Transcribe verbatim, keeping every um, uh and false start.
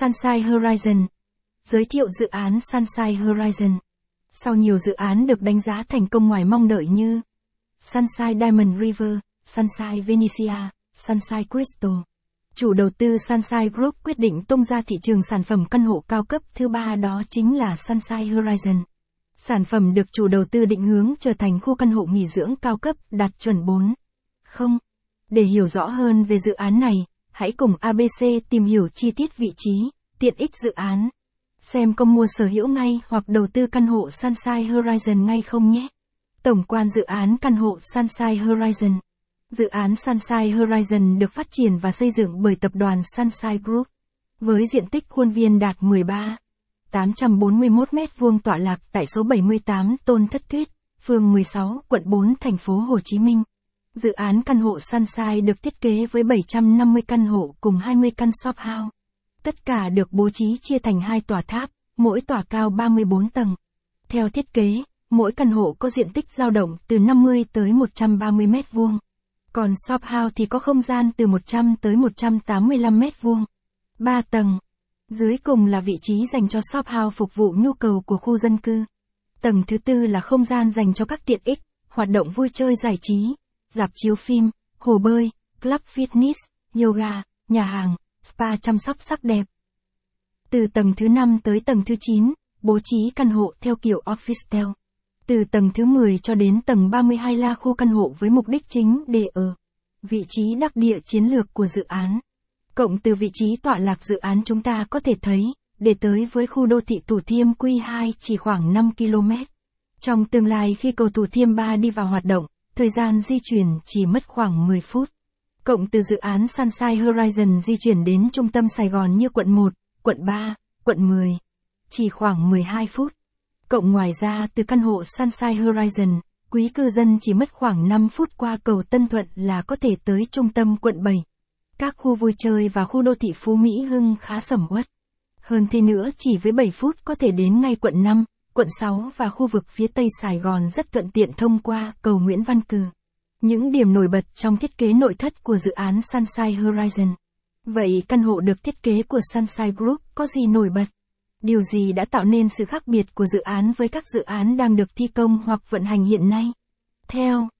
Sunshine Horizon. Giới thiệu dự án Sunshine Horizon. Sau nhiều dự án được đánh giá thành công ngoài mong đợi như Sunshine Diamond River, Sunshine Venicia, Sunshine Crystal, chủ đầu tư Sunshine Group quyết định tung ra thị trường sản phẩm căn hộ cao cấp thứ ba, đó chính là Sunshine Horizon. Sản phẩm được chủ đầu tư định hướng trở thành khu căn hộ nghỉ dưỡng cao cấp đạt chuẩn bốn không. Để hiểu rõ hơn về dự án này, hãy cùng a bê xê tìm hiểu chi tiết vị trí, tiện ích dự án, xem có mua sở hữu ngay hoặc đầu tư căn hộ Sunshine Horizon ngay không nhé. Tổng quan dự án căn hộ Sunshine Horizon. Dự án Sunshine Horizon được phát triển và xây dựng bởi tập đoàn Sunshine Group, với diện tích khuôn viên đạt mười ba nghìn tám trăm bốn mươi mốt mét vuông, tọa lạc tại số bảy mươi tám Tôn Thất Thuyết, phường mười sáu, quận bốn, thành phố Hồ Chí Minh. Dự án căn hộ Sunshine được thiết kế với bảy trăm năm mươi căn hộ cùng hai mươi căn shop house. Tất cả được bố trí chia thành hai tòa tháp, mỗi tòa cao ba mươi tư tầng. Theo thiết kế, mỗi căn hộ có diện tích dao động từ năm mươi tới một trăm ba mươi mét vuông. Còn shop house thì có không gian từ một trăm tới một trăm tám mươi lăm mét vuông. ba tầng. Dưới cùng là vị trí dành cho shop house phục vụ nhu cầu của khu dân cư. Tầng thứ tư là không gian dành cho các tiện ích, hoạt động vui chơi giải trí, rạp chiếu phim, hồ bơi, club fitness, yoga, nhà hàng, spa chăm sóc sắc đẹp. Từ tầng thứ năm tới tầng thứ chín, bố trí căn hộ theo kiểu office tel. Từ tầng thứ mười cho đến tầng ba mươi hai là khu căn hộ với mục đích chính để ở. Vị trí đặc địa chiến lược của dự án. Cộng từ vị trí tọa lạc dự án chúng ta có thể thấy, để tới với khu đô thị Thủ Thiêm Q hai chỉ khoảng năm ki lô mét. Trong tương lai khi cầu Thủ Thiêm ba đi vào hoạt động, thời gian di chuyển chỉ mất khoảng mười phút. Cộng từ dự án Sunshine Horizon di chuyển đến trung tâm Sài Gòn như quận một, quận ba, quận mười, chỉ khoảng mười hai phút. Cộng ngoài ra từ căn hộ Sunshine Horizon, quý cư dân chỉ mất khoảng năm phút qua cầu Tân Thuận là có thể tới trung tâm quận bảy. Các khu vui chơi và khu đô thị Phú Mỹ Hưng khá sầm uất. Hơn thế nữa, chỉ với bảy phút có thể đến ngay quận năm, quận sáu và khu vực phía tây Sài Gòn rất thuận tiện thông qua cầu Nguyễn Văn Cừ. Những điểm nổi bật trong thiết kế nội thất của dự án Sunshine Horizon. Vậy căn hộ được thiết kế của Sunshine Group có gì nổi bật? Điều gì đã tạo nên sự khác biệt của dự án với các dự án đang được thi công hoặc vận hành hiện nay? Theo